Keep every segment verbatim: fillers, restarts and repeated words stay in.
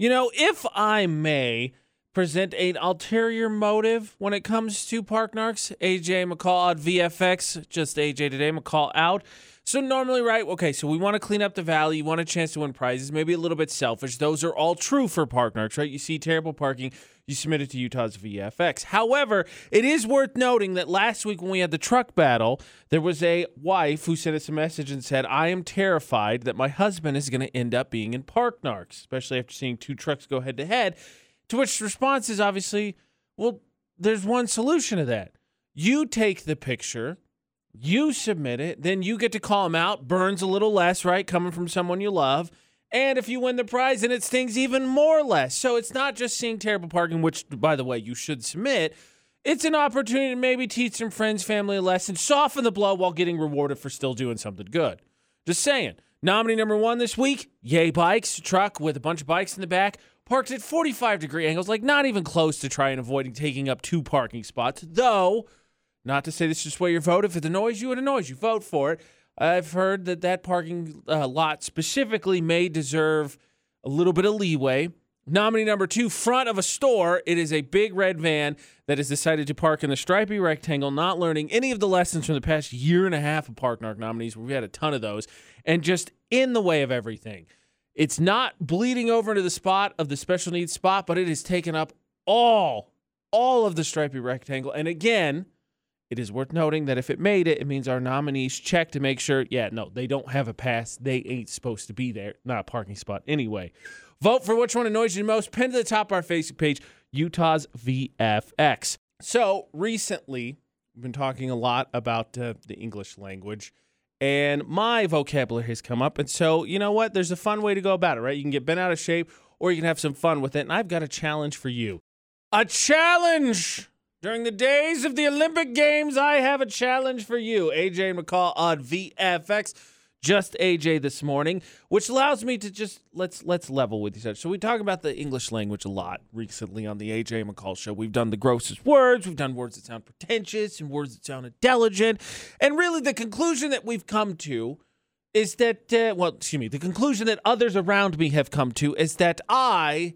You know, if I may present an ulterior motive when it comes to Parknarcs, A J McCall at V F X, just A J today, McCall out. So normally, right, okay, so we want to clean up the valley. You want a chance to win prizes, maybe a little bit selfish. Those are all true for Parknarcs, right? You see terrible parking, you submit it to Utah's V F X. However, it is worth noting that last week when we had the truck battle, there was a wife who sent us a message and said, I am terrified that my husband is going to end up being in Parknarcs, especially after seeing two trucks go head-to-head, to which the response is obviously, well, there's one solution to that. You take the picture, you submit it, then you get to call them out. Burns a little less, right, coming from someone you love. And if you win the prize, then it stings even more less. So it's not just seeing terrible parking, which, by the way, you should submit. It's an opportunity to maybe teach some friends, family a lesson, soften the blow while getting rewarded for still doing something good. Just saying. Nominee number one this week, Yay Bikes, truck with a bunch of bikes in the back, parked at forty-five degree angles, like not even close to trying and avoiding taking up two parking spots, though... Not to say this is where your vote. If it annoys you, it annoys you. Vote for it. I've heard that that parking uh, lot specifically may deserve a little bit of leeway. Nominee number two, front of a store. It is a big red van that has decided to park in a stripy rectangle, not learning any of the lessons from the past year and a half of Parknarc nominees, where we had a ton of those, and just in the way of everything. It's not bleeding over into the spot of the special needs spot, but it has taken up all, all of the stripy rectangle. And again... It is worth noting that if it made it, it means our nominees check to make sure, yeah, no, they don't have a pass. They ain't supposed to be there. Not a parking spot anyway. Vote for which one annoys you the most. Pin to the top of our Facebook page, Utah's V F X. So recently, we've been talking a lot about uh, the English language, and my vocabulary has come up. And so, you know what? There's a fun way to go about it, right? You can get bent out of shape, or you can have some fun with it. And I've got a challenge for you. A challenge! During the days of the Olympic Games, I have a challenge for you. A J McCall on V F X, just A J this morning, which allows me to just, let's let's level with each other. So we talk about the English language a lot recently on the A J McCall Show. We've done the grossest words, we've done words that sound pretentious and words that sound intelligent, and really the conclusion that we've come to is that, uh, well, excuse me, the conclusion that others around me have come to is that I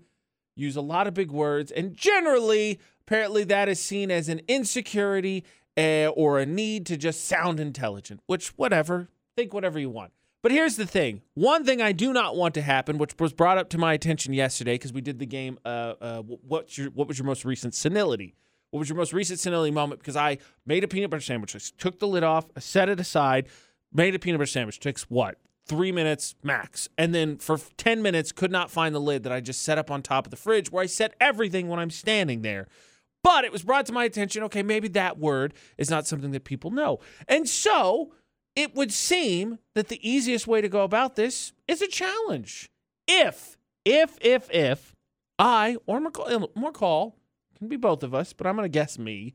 use a lot of big words, and generally... Apparently, that is seen as an insecurity uh, or a need to just sound intelligent, which, whatever, think whatever you want. But here's the thing. One thing I do not want to happen, which was brought up to my attention yesterday because we did the game, uh, uh, what's your, what was your most recent senility? What was your most recent senility moment? Because I made a peanut butter sandwich. I took the lid off, I set it aside, made a peanut butter sandwich. It takes what? Three minutes max. And then for ten minutes, could not find the lid that I just set up on top of the fridge where I set everything when I'm standing there. But it was brought to my attention, okay, maybe that word is not something that people know. And so it would seem that the easiest way to go about this is a challenge. If, if, if, if I or McCall, McCall can be both of us, but I'm going to guess me,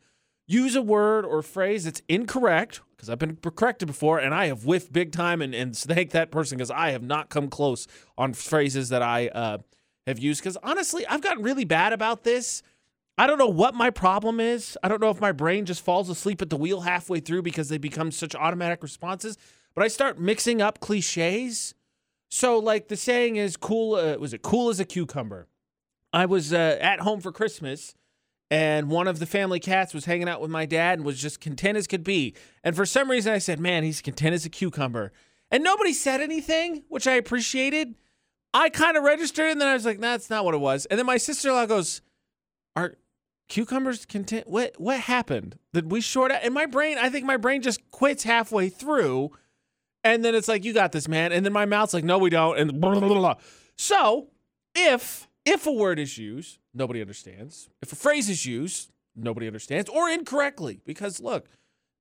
use a word or phrase that's incorrect, because I've been corrected before, and I have whiffed big time, and, and thank that person, because I have not come close on phrases that I uh, have used. Because honestly, I've gotten really bad about this. I don't know what my problem is. I don't know if my brain just falls asleep at the wheel halfway through because they become such automatic responses, but I start mixing up cliches. So, like, the saying is cool, uh, was it cool as a cucumber? I was uh, at home for Christmas, and one of the family cats was hanging out with my dad and was just content as could be. And for some reason, I said, man, he's content as a cucumber. And nobody said anything, which I appreciated. I kind of registered, and then I was like, nah, that's not what it was. And then my sister-in-law goes, are... Cucumbers content, what what happened? Did we short out? And my brain, I think my brain just quits halfway through. And then it's like, you got this, man. And then my mouth's like, no, we don't. And blah, blah, blah, blah. So if, if a word is used, nobody understands. If a phrase is used, nobody understands. Or incorrectly. Because, look,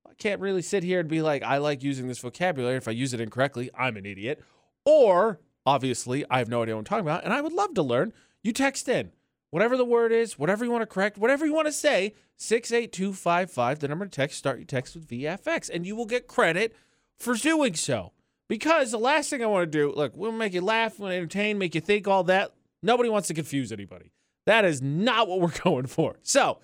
I can't really sit here and be like, I like using this vocabulary. If I use it incorrectly, I'm an idiot. Or, obviously, I have no idea what I'm talking about. And I would love to learn. You text in. Whatever the word is, whatever you want to correct, whatever you want to say, six eight two five five, the number to text, start your text with V F X, and you will get credit for doing so. Because the last thing I want to do, look, we'll make you laugh, we'll entertain, make you think, all that. Nobody wants to confuse anybody. That is not what we're going for. So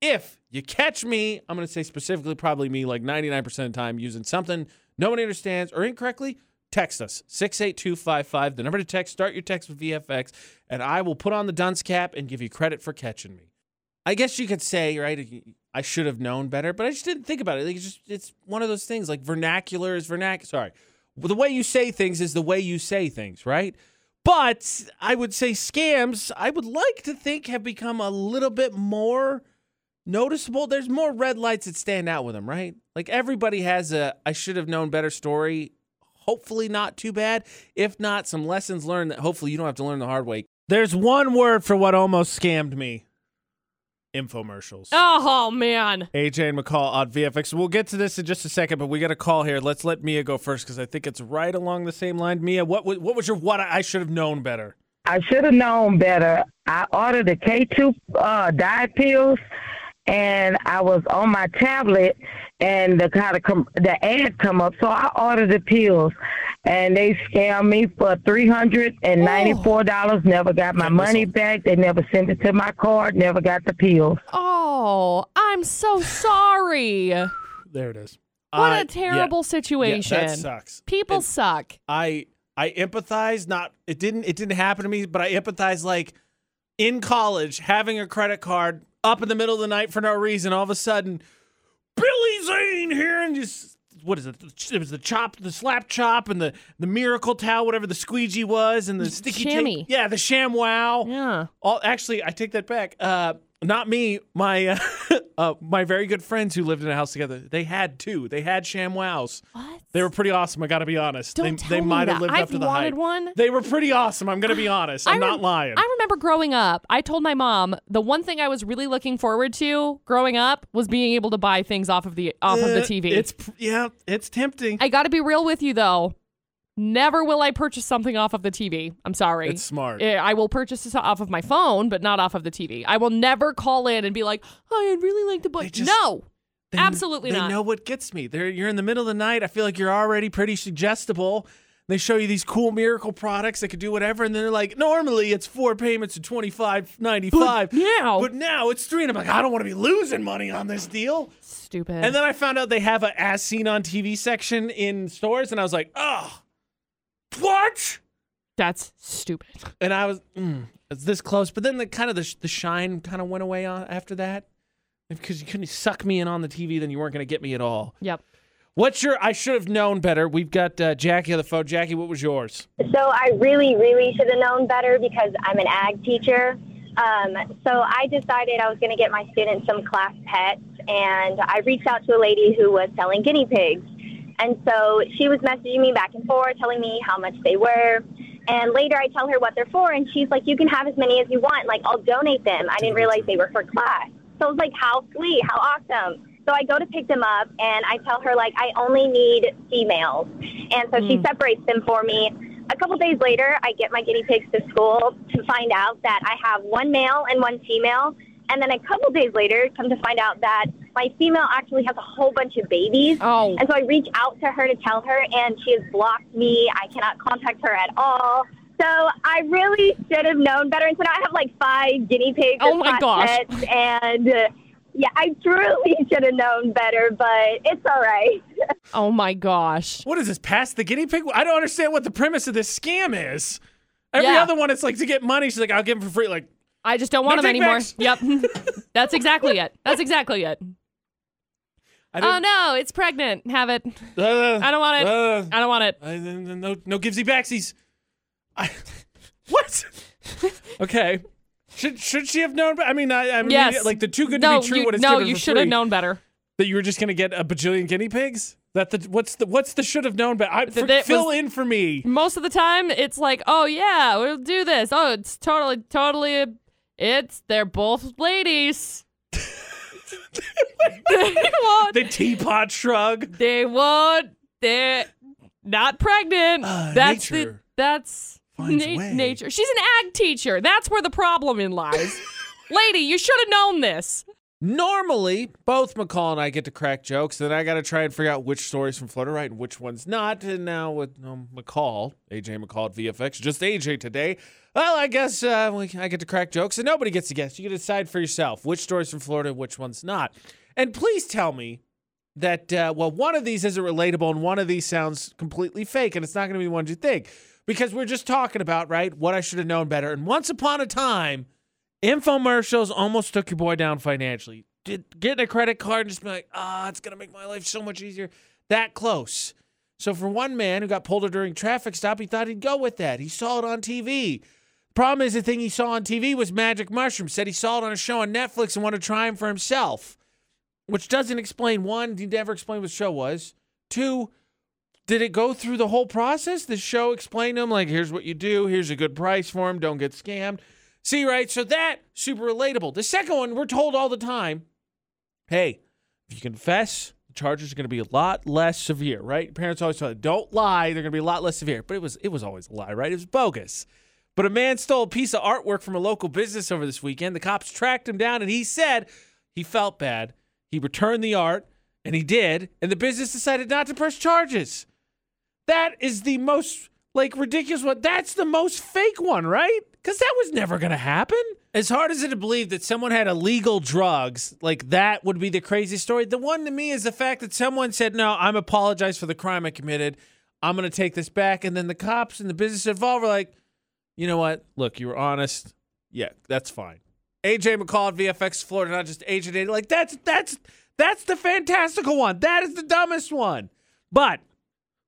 if you catch me, I'm going to say specifically probably me like ninety-nine percent of the time using something nobody understands or incorrectly, Text us, six eight two five five, the number to text. Start your text with V F X, and I will put on the dunce cap and give you credit for catching me. I guess you could say, right, I should have known better, but I just didn't think about it. Like, it's just, it's one of those things, like vernacular is vernacular. Sorry. The way you say things is the way you say things, right? But I would say scams, I would like to think, have become a little bit more noticeable. There's more red lights that stand out with them, right? Like, everybody has a I should have known better story. Hopefully not too bad. If not, some lessons learned that hopefully you don't have to learn the hard way. There's one word for what almost scammed me. Infomercials. Oh, man. A J and McCall on V F X. We'll get to this in just a second, but we got a call here. Let's let Mia go first because I think it's right along the same line. Mia, what was, what was your what I should have known better? I should have known better. I ordered the K two uh, diet pills, and I was on my tablet, and the kind of com- the ad come up, so I ordered the pills, and they scammed me for three hundred ninety-four dollars. Oh. Never got my money back. They never sent it to my card. Never got the pills. Oh, I'm so sorry. There it is. What uh, a terrible yeah, situation. Yeah, that sucks. People and suck. I I empathize. Not it didn't it didn't happen to me, but I empathize. Like in college, having a credit card up in the middle of the night for no reason, all of a sudden. Billy Zane here, and just what is it? It was the chop, the slap chop, and the, the miracle towel, whatever the squeegee was, and the sticky tape. Yeah, the ShamWow. Yeah. All actually, I take that back. Uh, not me. My uh, uh, my very good friends who lived in a house together. They had two. They had ShamWows. What? They were pretty awesome. I got to be honest. Don't they tell they might have lived I've up to the hype. I've wanted one. They were pretty awesome. I'm gonna be honest. I'm re- not lying. I remember growing up. I told my mom the one thing I was really looking forward to growing up was being able to buy things off of the off uh, of the T V. It's yeah. It's tempting. I got to be real with you though. Never will I purchase something off of the T V. I'm sorry. It's smart. I will purchase this off of my phone, but not off of the T V. I will never call in and be like, oh, I'd really like to buy. Just, no, they, absolutely they not. They know what gets me. They're, you're in the middle of the night. I feel like you're already pretty suggestible. They show you these cool miracle products that could do whatever, and then they're like, normally it's four payments of twenty-five ninety-five. But now. But now it's three, and I'm like, I don't want to be losing money on this deal. Stupid. And then I found out they have a as seen on T V section in stores, and I was like, oh. What? That's stupid. And I was, mm, it's this close. But then the kind of the, the shine kind of went away on, after that because you couldn't suck me in on the T V, then you weren't going to get me at all. Yep. What's your, I should have known better. We've got uh, Jackie on the phone. Jackie, what was yours? So I really, really should have known better because I'm an ag teacher. Um, so I decided I was going to get my students some class pets, and I reached out to a lady who was selling guinea pigs. And so she was messaging me back and forth, telling me how much they were. And later I tell her what they're for, and she's like, you can have as many as you want. Like, I'll donate them. I didn't realize they were for class. So I was like, how sweet, how awesome. So I go to pick them up, and I tell her, like, I only need females. And so mm. she separates them for me. A couple days later, I get my guinea pigs to school to find out that I have one male and one female. And then a couple days later, come to find out that my female actually has a whole bunch of babies. Oh. And so I reach out to her to tell her, and she has blocked me. I cannot contact her at all. So I really should have known better. And so now I have like five guinea pigs. Oh, my gosh. Pets, and uh, yeah, I truly should have known better, but it's all right. Oh, my gosh. What is this, pass the guinea pig? I don't understand what the premise of this scam is. Every yeah. other one, it's like to get money. She's like, I'll give them for free. Like, I just don't want no them anymore. Backs. Yep. That's exactly it. That's exactly it. Oh, no. It's pregnant. Have it. Uh, I don't want it. Uh, I don't want it. I, no no givesy backsies. I, what? Okay. Should should she have known? I mean, I, I mean, yes. like the too good no, to be true. You, what is no, you should have known better. That you were just going to get a bajillion guinea pigs? That the what's the what's the should have known better? I, for, was, fill in for me. Most of the time, it's like, oh, yeah, we'll do this. Oh, it's totally, totally a, It's, they're both ladies. they won't. The teapot shrug. They won't. They're not pregnant. Uh, that's nature. The, that's na- nature. She's an ag teacher. That's where the problem in lies. Lady, you should have known this. Normally, both McCall and I get to crack jokes, then I got to try and figure out which story's from Flutter Right and which one's not. And now with um, McCall, A J McCall at V F X, just A J today, well, I guess uh, we, I get to crack jokes and nobody gets to guess. You can decide for yourself which story's from Florida and which one's not. And please tell me that, uh, well, one of these isn't relatable and one of these sounds completely fake, and it's not going to be the ones you think. Because we're just talking about, right, what I should have known better. And once upon a time, infomercials almost took your boy down financially. Did, getting a credit card and just be like, ah, oh, it's going to make my life so much easier. That close. So for one man who got pulled over during traffic stop, he thought he'd go with that. He saw it on T V. Problem is, the thing he saw on T V was magic mushrooms. Said he saw it on a show on Netflix and wanted to try them for himself. Which doesn't explain, one, he never explained what the show was. Two, did it go through the whole process? The show explained to him, like, here's what you do. Here's a good price for him. Don't get scammed. See, right? So that, super relatable. The second one, we're told all the time, hey, if you confess, the charges are going to be a lot less severe, right? Parents always tell you, don't lie. They're going to be a lot less severe. But it was it was always a lie, right? It was bogus. But a man stole a piece of artwork from a local business over this weekend. The cops tracked him down, and he said he felt bad. He returned the art, and he did, and the business decided not to press charges. That is the most, like, ridiculous one. That's the most fake one, right? Because that was never going to happen. As hard as it to believe that someone had illegal drugs, like, that would be the craziest story. The one to me is the fact that someone said, no, I'm apologize for the crime I committed. I'm going to take this back. And then the cops and the business involved were like, you know what? Look, you were honest. Yeah, that's fine. A J McCall at V F X Florida, not just A J. Like, that's, that's, that's the fantastical one. That is the dumbest one. But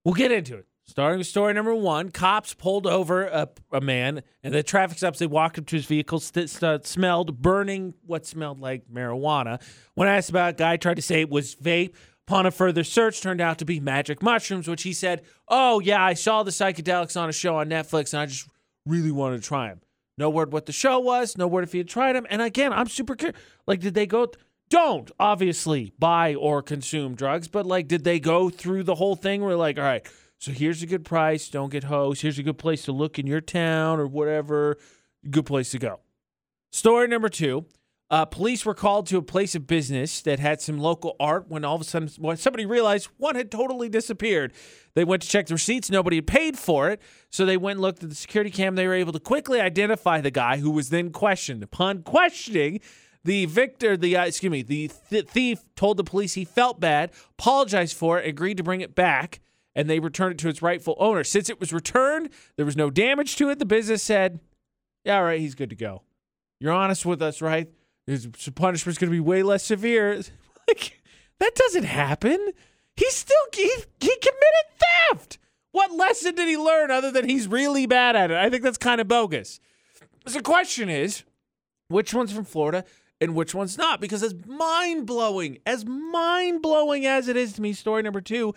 we'll get into it. Starting with story number one, cops pulled over a, a man, and the traffic stops. They walked up to his vehicle, st- st- smelled burning what smelled like marijuana. When asked about it, guy tried to say it was vape. Upon a further search, turned out to be magic mushrooms, which he said, oh, yeah, I saw the psychedelics on a show on Netflix, and I just really wanted to try them. No word what the show was, no word if he had tried them. And again, I'm super curious. Like, did they go... Th- Don't, obviously, buy or consume drugs, but, like, did they go through the whole thing where, like, all right, so here's a good price, don't get hosed, here's a good place to look in your town or whatever, good place to go. Story number two, uh, police were called to a place of business that had some local art when all of a sudden somebody realized one had totally disappeared. They went to check the receipts, nobody had paid for it, so they went and looked at the security cam. They were able to quickly identify the guy who was then questioned. Upon questioning, The victor, the uh, excuse me, the th- thief told the police he felt bad, apologized for it, agreed to bring it back, and they returned it to its rightful owner. Since it was returned, there was no damage to it. The business said, yeah, all right, he's good to go. You're honest with us, right? His punishment's going to be way less severe. Like, that doesn't happen. He still he, he committed theft. What lesson did he learn other than he's really bad at it? I think that's kind of bogus. So the question is, which one's from Florida? And which one's not? Because as mind-blowing, as mind-blowing as it is to me, story number two,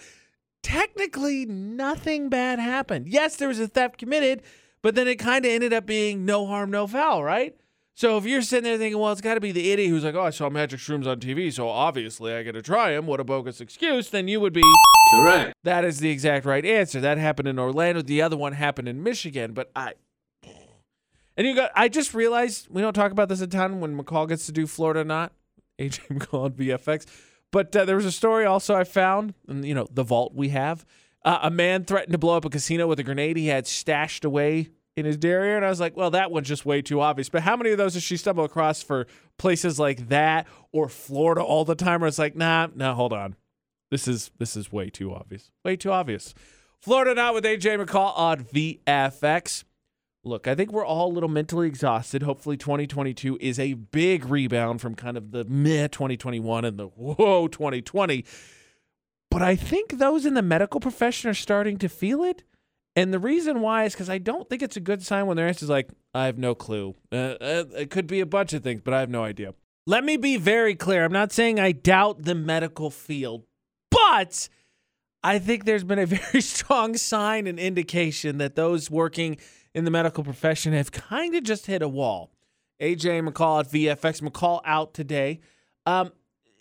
technically nothing bad happened. Yes, there was a theft committed, but then it kind of ended up being no harm, no foul, right? So if you're sitting there thinking, well, it's got to be the idiot who's like, oh, I saw magic shrooms on T V, so obviously I got to try them. What a bogus excuse. Then you would be correct. That is the exact right answer. That happened in Orlando. The other one happened in Michigan, but I... And you got, I just realized we don't talk about this a ton when McCall gets to do Florida or not. A J McCall on V F X. But uh, there was a story also I found, and you know, the vault we have. Uh, a man threatened to blow up a casino with a grenade he had stashed away in his derriere. And I was like, well, that one's just way too obvious. But how many of those does she stumble across for places like that or Florida all the time? Where it's like, nah, nah, hold on. This is this is way too obvious. Way too obvious. Florida or not with A J McCall on V F X. Look, I think we're all a little mentally exhausted. Hopefully twenty twenty-two is a big rebound from kind of the meh twenty twenty-one and the whoa twenty twenty. But I think those in the medical profession are starting to feel it. And the reason why is because I don't think it's a good sign when their answer is like, I have no clue. Uh, uh, it could be a bunch of things, but I have no idea. Let me be very clear. I'm not saying I doubt the medical field, but I think there's been a very strong sign and indication that those working in the medical profession have kind of just hit a wall. A J McCall at V F X. McCall out today. Um,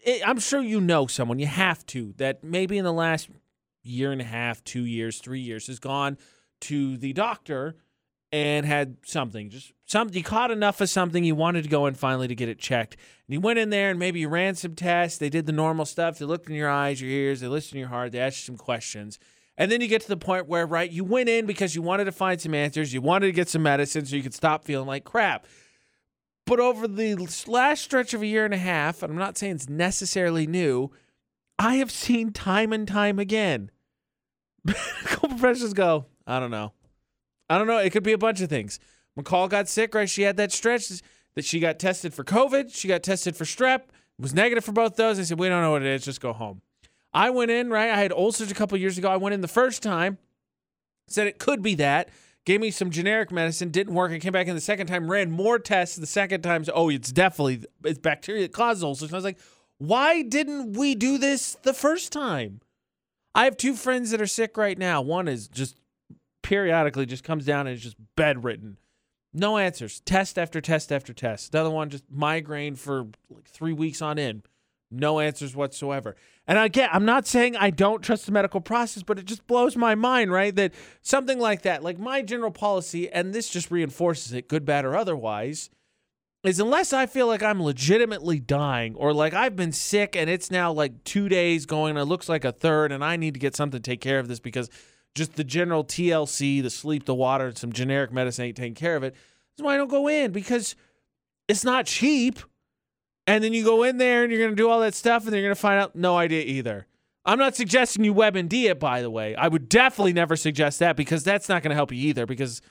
it, I'm sure you know someone, you have to, that maybe in the last year and a half, two years, three years, has gone to the doctor and had something. Just some, you caught enough of something, you wanted to go in finally to get it checked. And you went in there and maybe you ran some tests, they did the normal stuff, they looked in your eyes, your ears, they listened to your heart, they asked you some questions. And then you get to the point where, right, you went in because you wanted to find some answers, you wanted to get some medicine so you could stop feeling like crap. But over the last stretch of a year and a half, and I'm not saying it's necessarily new, I have seen time and time again medical professionals go, I don't know. I don't know. It could be a bunch of things. McCall got sick, right? She had that stretch that she got tested for COVID. She got tested for strep. It was negative for both those. I said, we don't know what it is. Just go home. I went in, right? I had ulcers a couple years ago. I went in the first time, said it could be that. Gave me some generic medicine. Didn't work. I came back in the second time, ran more tests. The second time, oh, it's definitely it's bacteria that causes ulcers. And I was like, why didn't we do this the first time? I have two friends that are sick right now. One is just periodically just comes down and is just bedridden. No answers. Test after test after test. The other one just migraine for like three weeks on end. No answers whatsoever. And again, I'm not saying I don't trust the medical process, but it just blows my mind, right? That something like that, like my general policy, and this just reinforces it, good, bad, or otherwise, is unless I feel like I'm legitimately dying or like I've been sick and it's now like two days going and it looks like a third and I need to get something to take care of this because just the general T L C, the sleep, the water, and some generic medicine ain't taking care of it. That's why I don't go in, because it's not cheap. And then you go in there and you're going to do all that stuff and then you're going to find out, no idea either. I'm not suggesting you WebMD it, by the way. I would definitely never suggest that, because that's not going to help you either, because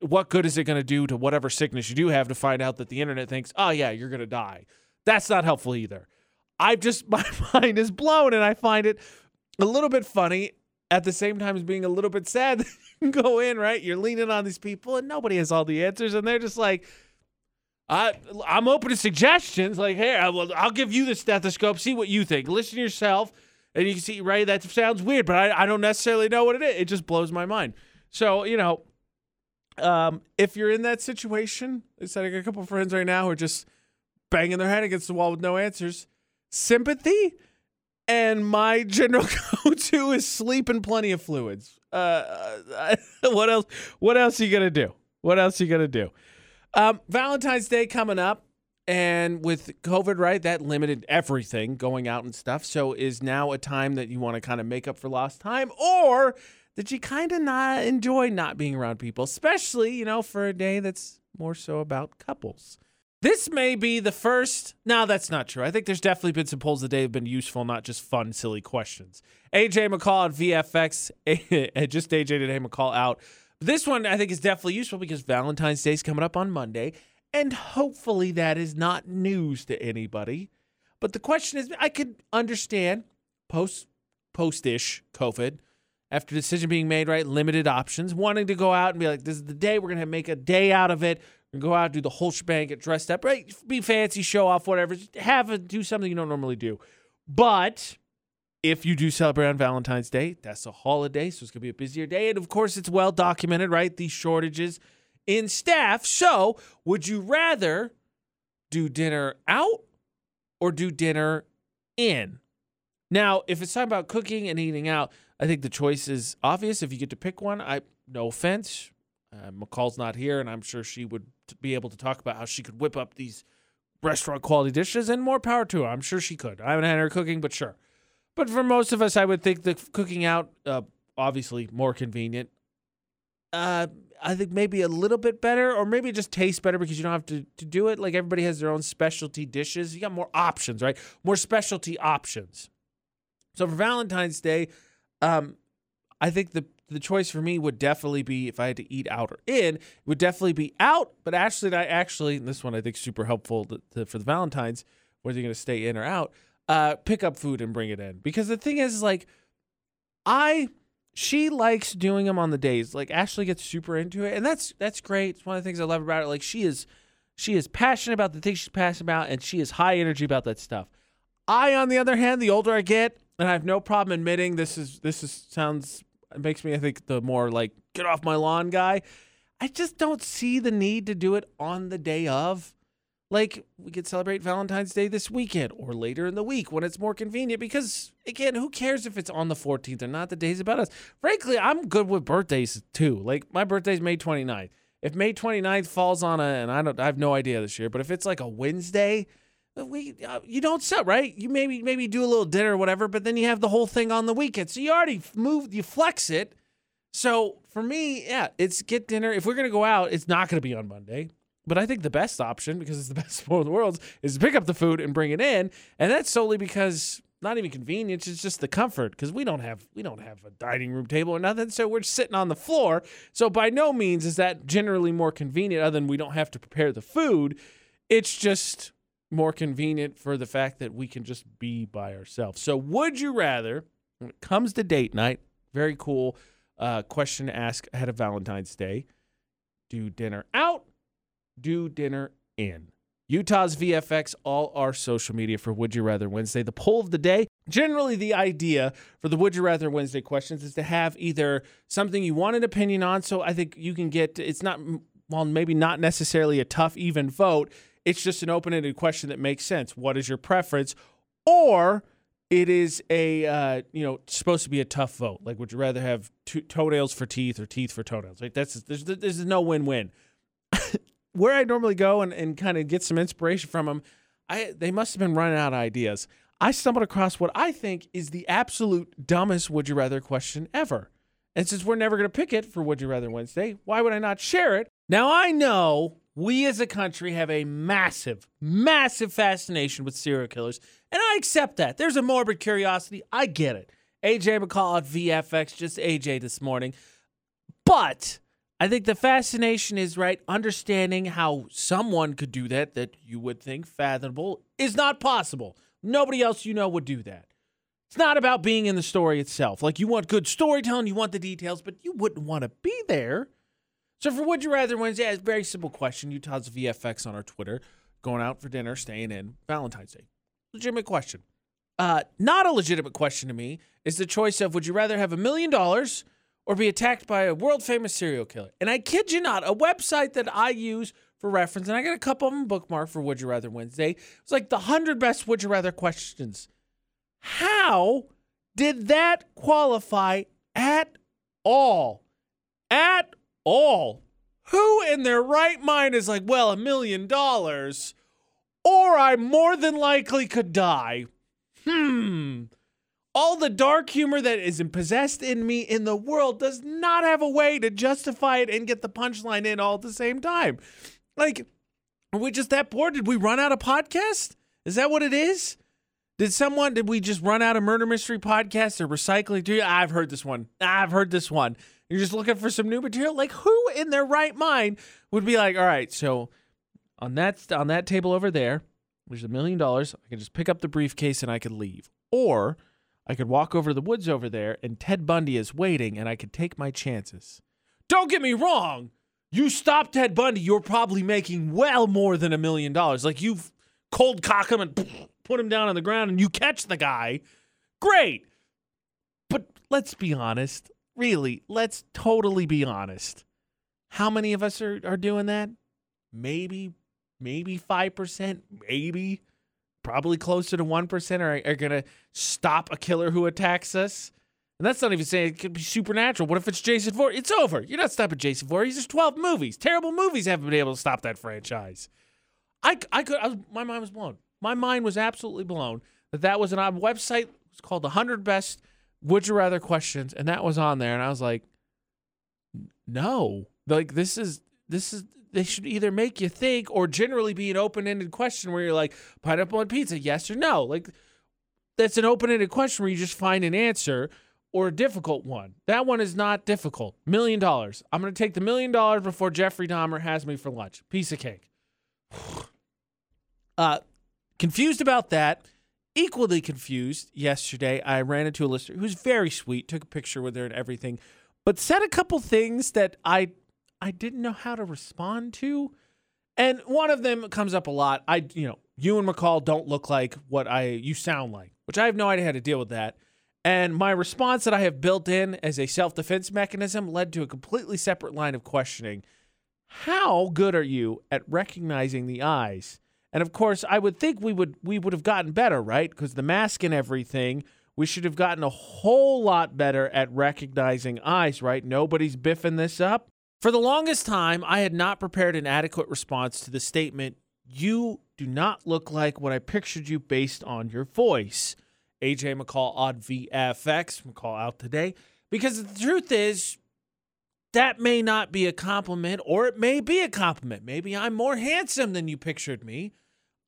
what good is it going to do to whatever sickness you do have to find out that the internet thinks, oh yeah, you're going to die? That's not helpful either. I've just, my mind is blown, and I find it a little bit funny at the same time as being a little bit sad that you can go in, right? You're leaning on these people and nobody has all the answers. And they're just like, I, I'm open to suggestions. Like, hey, I will, I'll give you the stethoscope. See what you think. Listen to yourself. And you can see, right? That sounds weird, but I, I don't necessarily know what it is. It just blows my mind. So, you know, um, if you're in that situation, it's like a couple of friends right now who are just banging their head against the wall with no answers. Sympathy. And my general go-to is sleep and plenty of fluids. Uh, I, what else? What else are you gonna do? What else are you gonna do? Um, Valentine's Day coming up, and with COVID, right, that limited everything going out and stuff. So is now a time that you want to kind of make up for lost time, or that you kind of not enjoy not being around people, especially, you know, for a day that's more so about couples. This may be the first. No, that's not true. I think there's definitely been some polls today that have been useful, not just fun, silly questions. A J McCall at V F X, just A J today, McCall out. This one I think is definitely useful because Valentine's Day is coming up on Monday, and hopefully that is not news to anybody. But the question is, I could understand post, post-ish COVID, after decision being made, right, limited options, wanting to go out and be like, this is the day, we're going to make a day out of it. Go out, do the whole shebang, get dressed up, right? Be fancy, show off, whatever. Just have a, do something you don't normally do. But if you do celebrate on Valentine's Day, that's a holiday, so it's going to be a busier day. And, of course, it's well documented, right, these shortages in staff. So would you rather do dinner out or do dinner in? Now, if it's talking about cooking and eating out, I think the choice is obvious. If you get to pick one, I no offense. Uh, McCall's not here, and I'm sure she would t- be able to talk about how she could whip up these restaurant-quality dishes, and more power to her. I'm sure she could. I haven't had her cooking, but sure. But for most of us, I would think the cooking out, uh, obviously more convenient. Uh, I think maybe a little bit better, or maybe it just tastes better because you don't have to, to do it. Like, everybody has their own specialty dishes. You got more options, right? More specialty options. So for Valentine's Day, um, I think the The choice for me would definitely be, if I had to eat out or in, it would definitely be out. But actually, I actually, this one I think is super helpful to, to, for the Valentine's, whether you're going to stay in or out, uh, pick up food and bring it in. Because the thing is, like, I, she likes doing them on the days. Like, Ashley gets super into it. And that's, that's great. It's one of the things I love about it. Like, she is, she is passionate about the things she's passionate about, and she is high energy about that stuff. I, on the other hand, the older I get, and I have no problem admitting this is, this is, sounds, it makes me, I think, the more, like, get off my lawn guy. I just don't see the need to do it on the day of. Like, we could celebrate Valentine's Day this weekend or later in the week when it's more convenient because, again, who cares if it's on the fourteenth or not? The day's about us. Frankly, I'm good with birthdays, too. Like, my birthday's May twenty-ninth. If May twenty-ninth falls on a, and I don't, I have no idea this year, but if it's like a Wednesday, we uh, you don't sell, right? You maybe maybe do a little dinner or whatever, but then you have the whole thing on the weekend. So you already moved, you flex it. So for me, yeah, it's get dinner. If we're going to go out, it's not going to be on Monday. But I think the best option, because it's the best of both worlds, is pick up the food and bring it in. And that's solely because not even convenience, it's just the comfort, because we don't have we don't have a dining room table or nothing, so we're sitting on the floor. So by no means is that generally more convenient, other than we don't have to prepare the food. It's just more convenient for the fact that we can just be by ourselves. So would you rather, when it comes to date night, very cool uh, question to ask ahead of Valentine's Day, do dinner out, do dinner in? Utah's V F X, all our social media for Would You Rather Wednesday. The poll of the day, generally the idea for the Would You Rather Wednesday questions is to have either something you want an opinion on, so I think you can get, it's not, well, maybe not necessarily a tough, even vote. It's just an open-ended question that makes sense. What is your preference? Or it is a, uh, you know, supposed to be a tough vote. Like, would you rather have to- toenails for teeth or teeth for toenails? Like, that's, there's, there's no win-win. Where I normally go and, and kind of get some inspiration from them, I, they must have been running out of ideas. I stumbled across what I think is the absolute dumbest Would You Rather question ever. And since we're never going to pick it for Would You Rather Wednesday, why would I not share it? Now, I know we as a country have a massive, massive fascination with serial killers, and I accept that. There's a morbid curiosity. I get it. A J McCall at V F X, just A J this morning. But I think the fascination is, right, understanding how someone could do that, that you would think fathomable, is not possible. Nobody else you know would do that. It's not about being in the story itself. Like, you want good storytelling, you want the details, but you wouldn't want to be there. So for Would You Rather Wednesday, it's a very simple question. Utah's V F X on our Twitter. Going out for dinner, staying in, Valentine's Day. Legitimate question. Uh, not a legitimate question to me is the choice of, would you rather have a million dollars or be attacked by a world-famous serial killer? And I kid you not, a website that I use for reference, and I got a couple of them bookmarked for Would You Rather Wednesday, it's like the one hundred best Would You Rather questions. How did that qualify at all? At all? Who in their right mind is like, well, a million dollars, or I more than likely could die? Hmm... All the dark humor that is possessed in me in the world does not have a way to justify it and get the punchline in all at the same time. Like, are we just that poor? Did we run out of podcast? Is that what it is? Did someone, did we just run out of murder mystery podcasts or recycling? Dude, I've heard this one. I've heard this one. You're just looking for some new material? Like, who in their right mind would be like, all right, so on that, on that table over there, there's a million dollars. I can just pick up the briefcase and I could leave. Or I could walk over to the woods over there, and Ted Bundy is waiting, and I could take my chances. Don't get me wrong. You stop Ted Bundy, you're probably making well more than a million dollars. Like, you've cold cock him and put him down on the ground, and you catch the guy. Great. But let's be honest. Really, let's totally be honest. How many of us are, are doing that? Maybe, maybe five percent, maybe. Probably closer to one percent are, are going to stop a killer who attacks us. And that's not even saying it could be supernatural. What if it's Jason Voorhees? It's over. You're not stopping Jason Voorhees. There's twelve movies. Terrible movies haven't been able to stop that franchise. I, I could. I was, my mind was blown. My mind was absolutely blown that that was an odd website. It's called the one hundred Best Would You Rather Questions. And that was on there. And I was like, no. Like, this is this is. They should either make you think or generally be an open-ended question where you're like, pineapple on pizza, yes or no. Like, that's an open-ended question where you just find an answer or a difficult one. That one is not difficult. Million dollars. I'm going to take the million dollars before Jeffrey Dahmer has me for lunch. Piece of cake. uh, confused about that. Equally confused yesterday, I ran into a listener who's very sweet, took a picture with her and everything, but said a couple things that I... I didn't know how to respond to. And one of them comes up a lot. I, you know, you and McCall don't look like what I, you sound like, which I have no idea how to deal with that. And my response that I have built in as a self-defense mechanism led to a completely separate line of questioning. How good are you at recognizing the eyes? And of course, I would think we would, we would have gotten better, right? Because the mask and everything, we should have gotten a whole lot better at recognizing eyes, right? Nobody's biffing this up. For the longest time, I had not prepared an adequate response to the statement, you do not look like what I pictured you based on your voice. A J McCall on V F X, McCall out today. Because the truth is, that may not be a compliment, or it may be a compliment. Maybe I'm more handsome than you pictured me.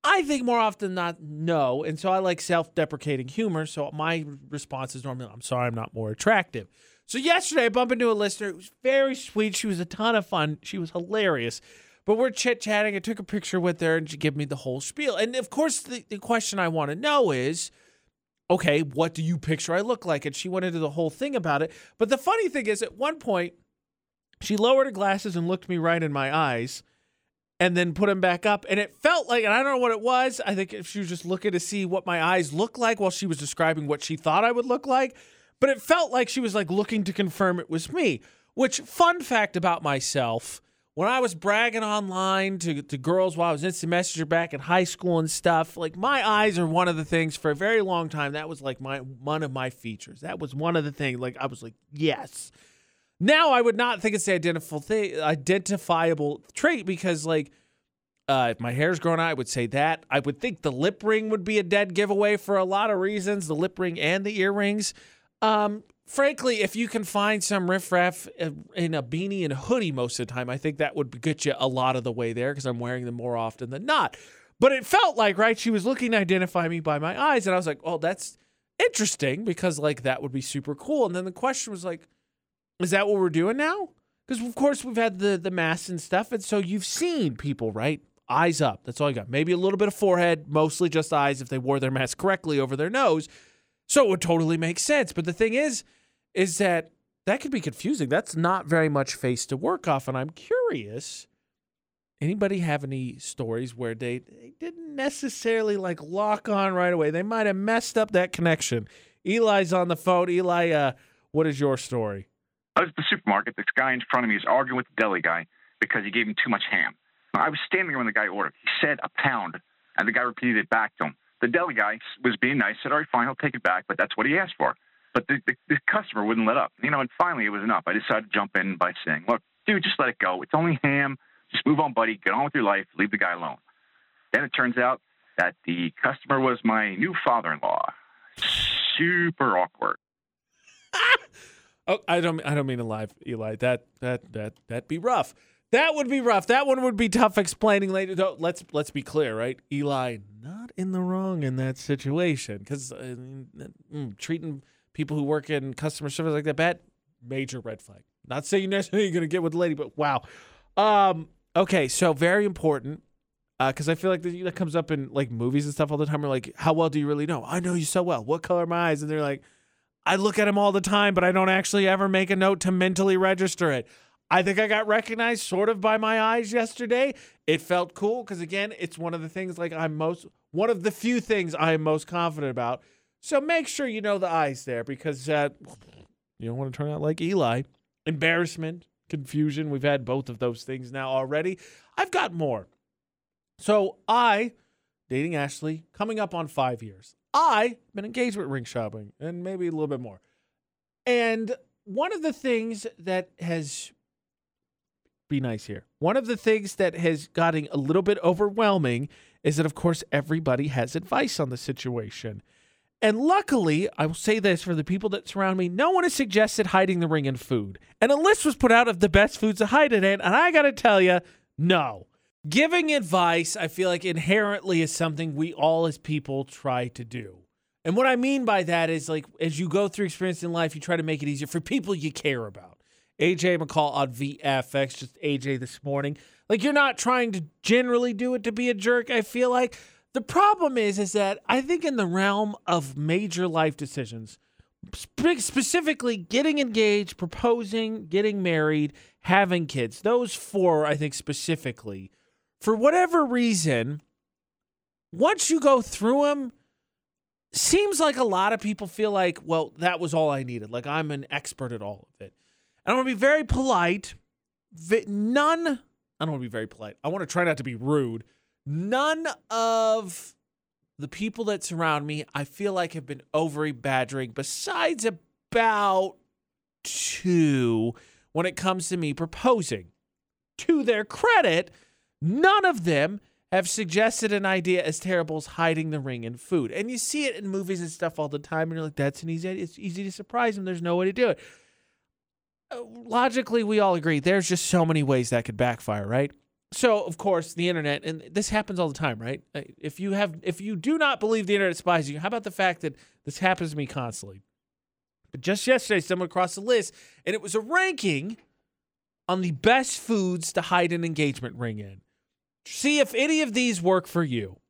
I think more often than not, no. And so I like self-deprecating humor. So my response is normally, I'm sorry, I'm not more attractive. So yesterday, I bumped into a listener. It was very sweet. She was a ton of fun. She was hilarious. But we're chit-chatting. I took a picture with her, and she gave me the whole spiel. And, of course, the, the question I want to know is, okay, what do you picture I look like? And she went into the whole thing about it. But the funny thing is, at one point, she lowered her glasses and looked me right in my eyes and then put them back up. And it felt like, and I don't know what it was, I think she was just looking to see what my eyes looked like while she was describing what she thought I would look like. But it felt like she was like looking to confirm it was me, which, fun fact about myself, when I was bragging online to, to girls while I was instant messenger back in high school and stuff, like my eyes are one of the things for a very long time. That was like my one of my features. That was one of the things. Like I was like, yes. Now I would not think it's the identifiable thing, identifiable trait because, like, uh, if my hair's grown out, I would say that. I would think the lip ring would be a dead giveaway for a lot of reasons, the lip ring and the earrings. Um, frankly, if you can find some riffraff in a beanie and a hoodie most of the time, I think that would get you a lot of the way there because I'm wearing them more often than not. But it felt like, right, she was looking to identify me by my eyes, and I was like, oh, that's interesting because, like, that would be super cool. And then the question was like, is that what we're doing now? Because, of course, we've had the, the masks and stuff, and so you've seen people, right? Eyes up. That's all you got. Maybe a little bit of forehead, mostly just eyes if they wore their mask correctly over their nose. So it would totally make sense. But the thing is, is that that could be confusing. That's not very much face to work off, and I'm curious, anybody have any stories where they, they didn't necessarily, like, lock on right away? They might have messed up that connection. Eli's on the phone. Eli, uh, what is your story? I was at the supermarket. This guy in front of me is arguing with the deli guy because he gave him too much ham. I was standing there when the guy ordered. He said a pound, and the guy repeated it back to him. The deli guy was being nice, said, all right, fine, I'll take it back, but that's what he asked for. But the, the, the customer wouldn't let up. You know, and finally it was enough. I decided to jump in by saying, look, dude, just let it go. It's only ham. Just move on, buddy. Get on with your life. Leave the guy alone. Then it turns out that the customer was my new father-in-law. Super awkward. Oh, I don't. I don't mean alive, Eli. That that that that'd be rough. That would be rough. That one would be tough explaining later. No, let's let's be clear, right? Eli, not in the wrong in that situation because uh, mm, treating people who work in customer service like that bad, major red flag. Not saying necessarily you're gonna get with the lady, but wow. Um, okay, so very important because uh, I feel like that comes up in like movies and stuff all the time. We're like, how well do you really know? I know you so well. What color are my eyes? And they're like, I look at them all the time, but I don't actually ever make a note to mentally register it. I think I got recognized sort of by my eyes yesterday. It felt cool because, again, it's one of the things like I'm most – one of the few things I am most confident about. So make sure you know the eyes there because uh, you don't want to turn out like Eli. Embarrassment, confusion. We've had both of those things now already. I've got more. So I, dating Ashley, coming up on five years. I've been engagement ring shopping and maybe a little bit more. And one of the things that has be nice here. One of the things that has gotten a little bit overwhelming is that, of course, everybody has advice on the situation. And luckily, I will say this for the people that surround me, no one has suggested hiding the ring in food. And a list was put out of the best foods to hide it in. And I got to tell you, no. Giving advice, I feel like inherently is something we all as people try to do. And what I mean by that is like as you go through experience in life, you try to make it easier for people you care about. A J McCall on V F X, just A J this morning. Like you're not trying to generally do it to be a jerk, I feel like. The problem is, is that I think in the realm of major life decisions, spe- specifically getting engaged, proposing, getting married, having kids, those four, I think specifically, for whatever reason, once you go through them, seems like a lot of people feel like, well, that was all I needed. Like, I'm an expert at all of it. And I want to be very polite. None, I don't want to be very polite. I want to try not to be rude. None of the people that surround me, I feel like have been overly badgering, besides about two when it comes to me proposing. To their credit, none of them have suggested an idea as terrible as hiding the ring in food. And you see it in movies and stuff all the time, and you're like, that's an easy idea. It's easy to surprise them. There's no way to do it. Uh, logically, we all agree. There's just so many ways that could backfire, right? So, of course, the internet, and this happens all the time, right? If you have, if you do not believe the internet spies you, how about the fact that this happens to me constantly? But just yesterday, someone crossed the list, and it was a ranking on the best foods to hide an engagement ring in. See if any of these work for you.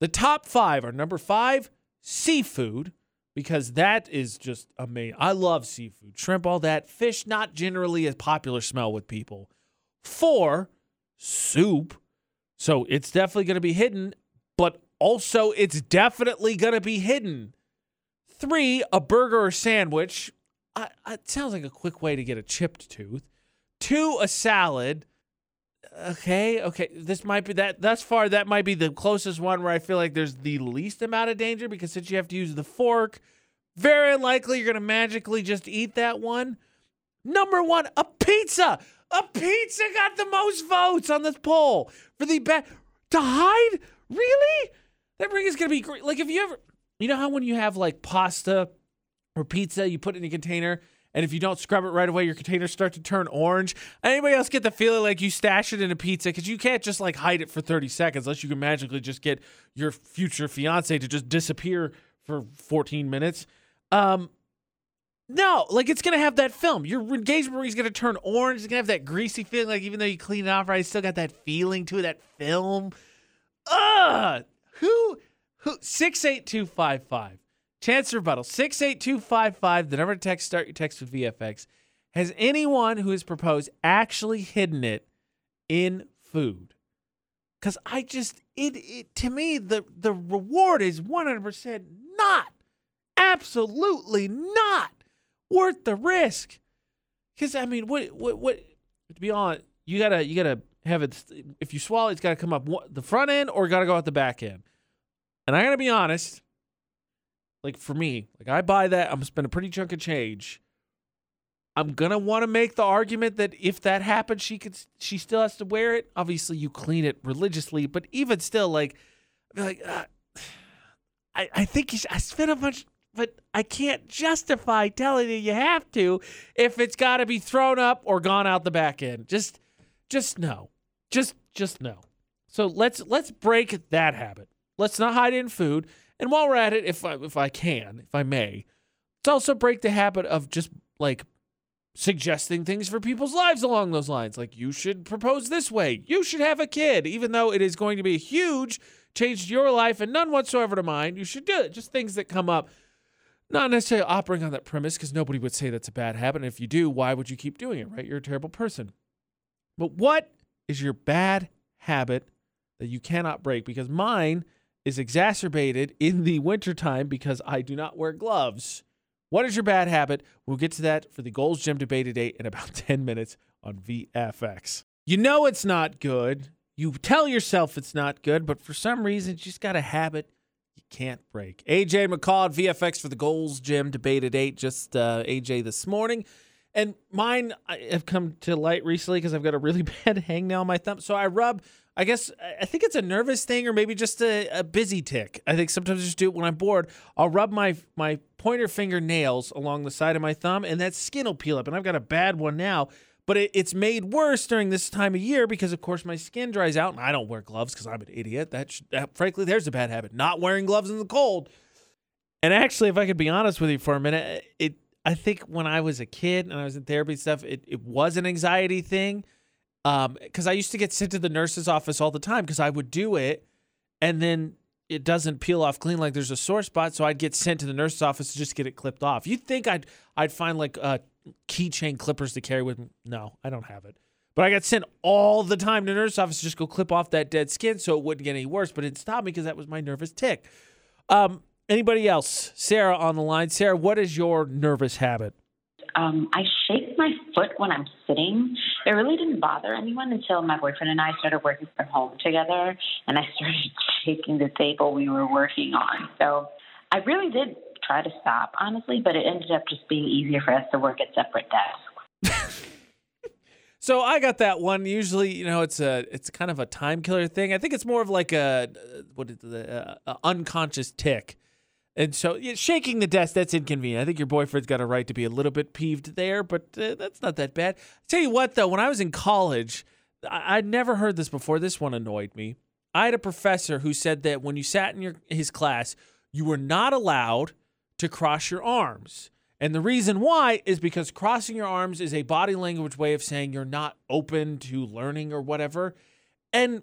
The top five are number five, seafood, because that is just amazing. I love seafood, shrimp, all that. Fish, not generally a popular smell with people. Four, soup. So it's definitely going to be hidden, but also it's definitely going to be hidden. Three, a burger or sandwich. I, I, it sounds like a quick way to get a chipped tooth. Two, a salad. Okay, okay. This might be that. Thus far, that might be the closest one where I feel like there's the least amount of danger, because since you have to use the fork, very likely you're going to magically just eat that one. Number one, a pizza. A pizza got the most votes on this poll for the best to hide. Really? That ring is going to be great. Like if you ever, you know how when you have like pasta or pizza, you put it in a container, and if you don't scrub it right away, your containers start to turn orange. Anybody else get the feeling like you stash it in a pizza? Because you can't just like hide it for thirty seconds unless you can magically just get your future fiance to just disappear for fourteen minutes. Um, No, like it's going to have that film. Your engagement ring is going to turn orange. It's going to have that greasy feeling. Like even though you clean it off right, it's still got that feeling to it, that film. Ugh! Who? Who? six eight two five five. Chance rebuttal. six eight two five five. The number to text. Start your text with V F X. Has anyone who has proposed actually hidden it in food? Because I just, it, it to me, the, the reward is one hundred percent not. Absolutely not. Worth the risk, because I mean, what, what, what? To be honest, you gotta, you gotta have it. If you swallow, it's gotta come up the front end, or gotta go out the back end. And I gotta be honest, like for me, like I buy that, I'm gonna spend a pretty chunk of change. I'm gonna want to make the argument that if that happens, she could, she still has to wear it. Obviously, you clean it religiously, but even still, like, like, uh, I, I think you should, I spent a bunch. But I can't justify telling you you have to if it's got to be thrown up or gone out the back end. Just, just no. Just, just no. So let's let's break that habit. Let's not hide in food. And while we're at it, if I, if I can, if I may, let's also break the habit of just like suggesting things for people's lives along those lines. Like you should propose this way. You should have a kid, even though it is going to be a huge change to your life and none whatsoever to mine. You should do it. Just things that come up. Not necessarily operating on that premise, because nobody would say that's a bad habit. And if you do, why would you keep doing it, right? You're a terrible person. But what is your bad habit that you cannot break? Because mine is exacerbated in the wintertime because I do not wear gloves. What is your bad habit? We'll get to that for the Goals Gym Debate at eight in about ten minutes on V F X. You know it's not good. You tell yourself it's not good, but for some reason, you just got a habit can't break. A J McCall at V F X for the Goals Gym Debate at eight. Just uh, A J this morning. And mine have come to light recently because I've got a really bad hangnail on my thumb. So I rub, I guess, I think it's a nervous thing or maybe just a, a busy tick. I think sometimes I just do it when I'm bored. I'll rub my, my pointer finger nails along the side of my thumb and that skin will peel up. And I've got a bad one now. But it, it's made worse during this time of year because, of course, my skin dries out and I don't wear gloves because I'm an idiot. That, should, that frankly, there's a bad habit, not wearing gloves in the cold. And actually, if I could be honest with you for a minute, it I think when I was a kid and I was in therapy and stuff, it, it was an anxiety thing because um, I used to get sent to the nurse's office all the time because I would do it and then it doesn't peel off clean like there's a sore spot. So I'd get sent to the nurse's office to just get it clipped off. You'd think I'd, I'd find like uh, keychain clippers to carry with me. No, I don't have it. But I got sent all the time to the nurse's office to just go clip off that dead skin so it wouldn't get any worse. But it stopped me because that was my nervous tick. Um, anybody else? Sarah on the line. Sarah, what is your nervous habit? Um, I shake my foot when I'm sitting. It really didn't bother anyone until my boyfriend and I started working from home together, and I started shaking the table we were working on. So I really did try to stop, honestly, but it ended up just being easier for us to work at separate desks. So I got that one. Usually, you know, it's a it's kind of a time killer thing. I think it's more of like a what is the uh, unconscious tick. And so yeah, shaking the desk, that's inconvenient. I think your boyfriend's got a right to be a little bit peeved there, but uh, that's not that bad. I'll tell you what, though, when I was in college, I, I'd never heard this before. This one annoyed me. I had a professor who said that when you sat in your his class, you were not allowed to cross your arms. And the reason why is because crossing your arms is a body language way of saying you're not open to learning or whatever. And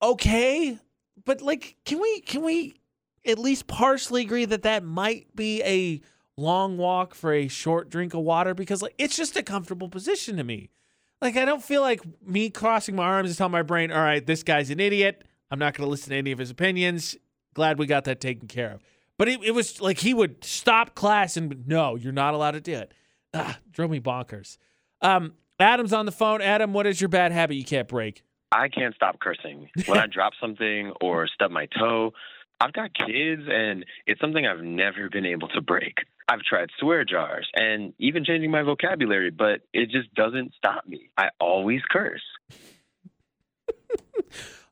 okay, but like, can we can we at least partially agree that that might be a long walk for a short drink of water? Because like, it's just a comfortable position to me. Like, I don't feel like me crossing my arms is telling my brain, all right, this guy's an idiot. I'm not going to listen to any of his opinions. Glad we got that taken care of. But it, it was like he would stop class and, no, you're not allowed to do it. Ugh, drove me bonkers. Um, Adam's on the phone. Adam, what is your bad habit you can't break? I can't stop cursing. When I drop something or stub my toe, I've got kids, and it's something I've never been able to break. I've tried swear jars and even changing my vocabulary, but it just doesn't stop me. I always curse.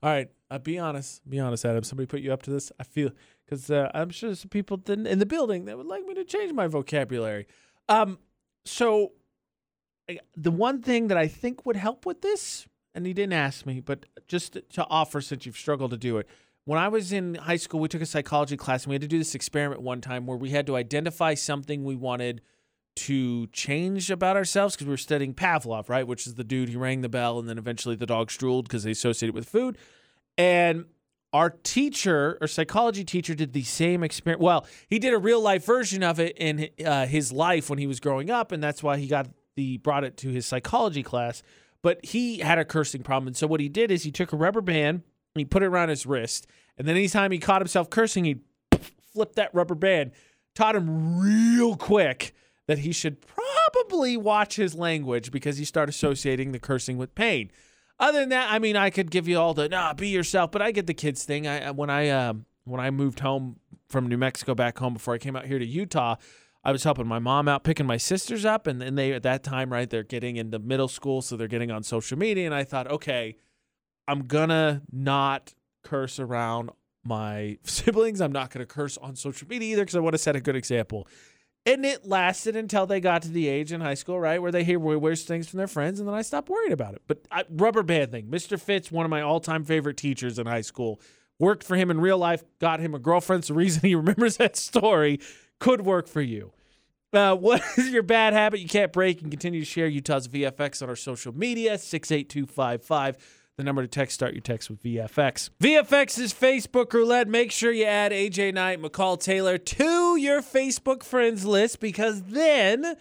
All right. Uh, be honest. Be honest, Adam. Somebody put you up to this? I feel because uh, I'm sure some people didn't, in the building that would like me to change my vocabulary. Um, so I, the one thing that I think would help with this, and he didn't ask me, but just to offer since you've struggled to do it. When I was in high school, we took a psychology class, and we had to do this experiment one time where we had to identify something we wanted to change about ourselves because we were studying Pavlov, right, which is the dude who rang the bell, and then eventually the dog drooled because they associate it with food. And our teacher, or psychology teacher, did the same experiment. Well, he did a real-life version of it in uh, his life when he was growing up, and that's why he got the brought it to his psychology class. But he had a cursing problem, and so what he did is he took a rubber band, he put it around his wrist, and then anytime he caught himself cursing, he'd flip that rubber band. Taught him real quick that he should probably watch his language because he started associating the cursing with pain. Other than that, I mean, I could give you all the, nah, be yourself, but I get the kids thing. I When I um, when I moved home from New Mexico back home before I came out here to Utah, I was helping my mom out, picking my sisters up, and then they, at that time, right, they're getting into middle school, so they're getting on social media, and I thought, okay, I'm gonna not curse around my siblings. I'm not gonna curse on social media either because I want to set a good example. And it lasted until they got to the age in high school, right, where they hear worse things from their friends, and then I stopped worrying about it. But I, rubber band thing, Mister Fitz, one of my all-time favorite teachers in high school, worked for him in real life, got him a girlfriend. It's the reason he remembers that story. Could work for you. Uh, what is your bad habit you can't break? And continue to share Utah's V F X on our social media, six eight two five five. The number to text, start your text with V F X. V F X is Facebook Roulette. Make sure you add A J Knight, McCall Taylor to your Facebook friends list because then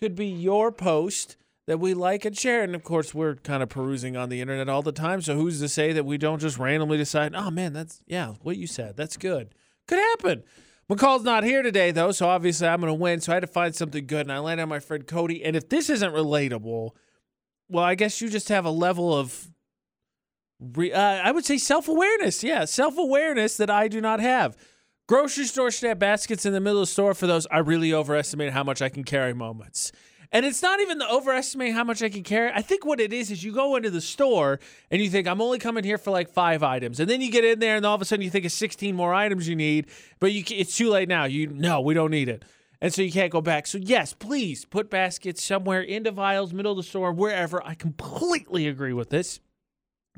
could be your post that we like and share. And, of course, we're kind of perusing on the internet all the time, so who's to say that we don't just randomly decide, oh, man, that's, yeah, what you said, that's good. Could happen. McCall's not here today, though, so obviously I'm going to win, so I had to find something good, and I landed on my friend Cody. And if this isn't relatable, well, I guess you just have a level of... Uh, I would say self-awareness. Yeah, self-awareness that I do not have. Grocery store snap baskets in the middle of the store for those I really overestimate how much I can carry moments. And it's not even the overestimate how much I can carry. I think what it is is you go into the store and you think, I'm only coming here for like five items. And then you get in there and all of a sudden you think it's sixteen more items you need, but you it's too late now. You No, we don't need it. And so you can't go back. So yes, please put baskets somewhere, into vials, middle of the store, wherever. I completely agree with this.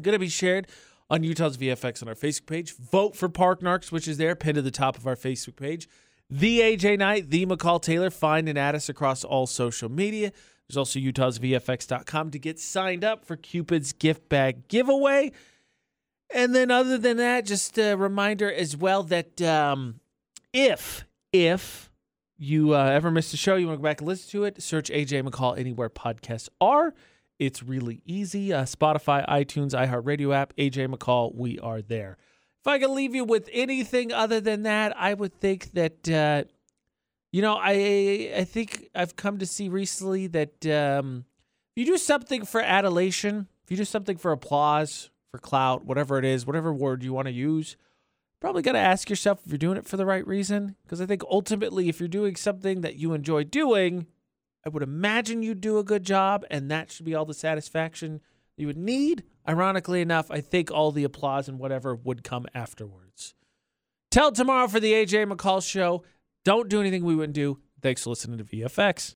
Going to be shared on Utah's V F X on our Facebook page. Vote for Parknarcs, which is there, pinned to the top of our Facebook page. The A J Knight, the McCall Taylor, find and add us across all social media. There's also Utah's V F X dot com to get signed up for Cupid's gift bag giveaway. And then other than that, just a reminder as well that um, if, if you uh, ever missed a show, you want to go back and listen to it, search A J McCall anywhere podcasts are. It's really easy. Uh, Spotify, iTunes, iHeartRadio app, A J McCall, we are there. If I could leave you with anything other than that, I would think that, uh, you know, I I think I've come to see recently that um, if you do something for adulation, if you do something for applause, for clout, whatever it is, whatever word you want to use, probably got to ask yourself if you're doing it for the right reason. Because I think ultimately if you're doing something that you enjoy doing, I would imagine you do a good job, and that should be all the satisfaction you would need. Ironically enough, I think all the applause and whatever would come afterwards. Till tomorrow for the A J McCall Show. Don't do anything we wouldn't do. Thanks for listening to V F X.